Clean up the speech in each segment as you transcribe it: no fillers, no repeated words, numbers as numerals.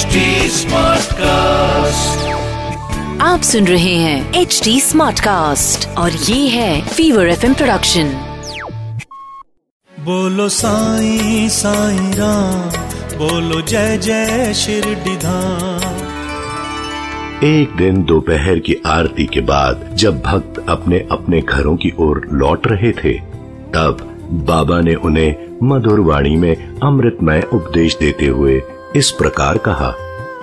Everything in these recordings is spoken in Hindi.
HD smart cast. आप सुन रहे हैं HD स्मार्ट कास्ट और ये है फीवर एफएम प्रोडक्शन। बोलो साईं साईं राम, बोलो जय जय शिरडी धाम। एक दिन दोपहर की आरती के बाद जब भक्त अपने अपने घरों की ओर लौट रहे थे, तब बाबा ने उन्हें मधुर वाणी में अमृतमय उपदेश देते हुए इस प्रकार कहा,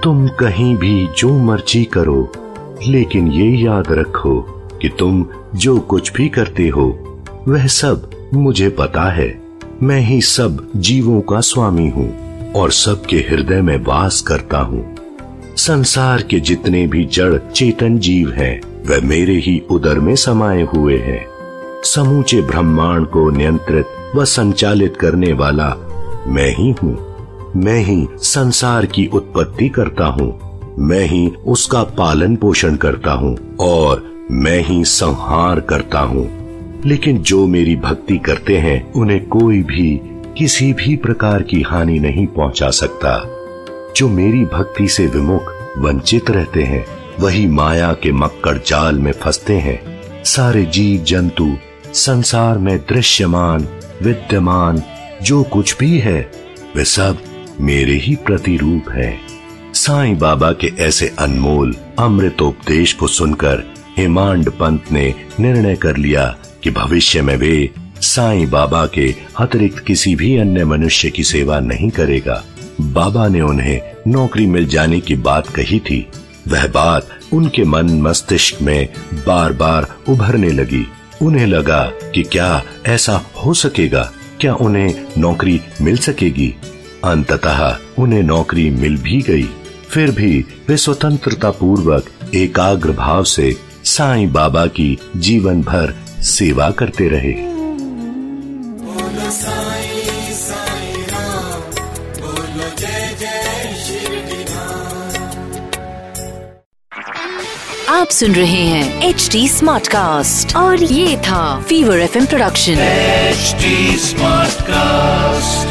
तुम कहीं भी जो मर्जी करो, लेकिन ये याद रखो कि तुम जो कुछ भी करते हो वह सब मुझे पता है। मैं ही सब जीवों का स्वामी हूँ और सबके हृदय में वास करता हूँ। संसार के जितने भी जड़ चेतन जीव हैं, वे मेरे ही उदर में समाये हुए हैं। समूचे ब्रह्मांड को नियंत्रित व संचालित करने वाला मैं ही हूँ। मैं ही संसार की उत्पत्ति करता हूँ, मैं ही उसका पालन पोषण करता हूँ और मैं ही संहार करता हूँ। लेकिन जो मेरी भक्ति करते हैं उन्हें कोई भी किसी भी प्रकार की हानि नहीं पहुँचा सकता। जो मेरी भक्ति से विमुख वंचित रहते हैं वही माया के मक्कड़ जाल में फंसते हैं। सारे जीव जंतु, संसार में दृश्यमान विद्यमान जो कुछ भी है, वे सब मेरे ही प्रतिरूप हैं। साईं बाबा के ऐसे अनमोल अमृतोपदेश को सुनकर हेमांड पंत ने निर्णय कर लिया कि भविष्य में वे साईं बाबा के अतिरिक्त किसी भी अन्य मनुष्य की सेवा नहीं करेगा। बाबा ने उन्हें नौकरी मिल जाने की बात कही थी। वह बात उनके मन मस्तिष्क में बार बार उभरने लगी। उन्हें लगा कि क्या ऐसा हो सकेगा, क्या उन्हें नौकरी मिल सकेगी। अंततः उन्हें नौकरी मिल भी गई। फिर भी वे स्वतंत्रता पूर्वक एकाग्र भाव से साईं बाबा की जीवन भर सेवा करते रहे। आप सुन रहे हैं HD स्मार्ट कास्ट और ये था fever FM production HD smart cast.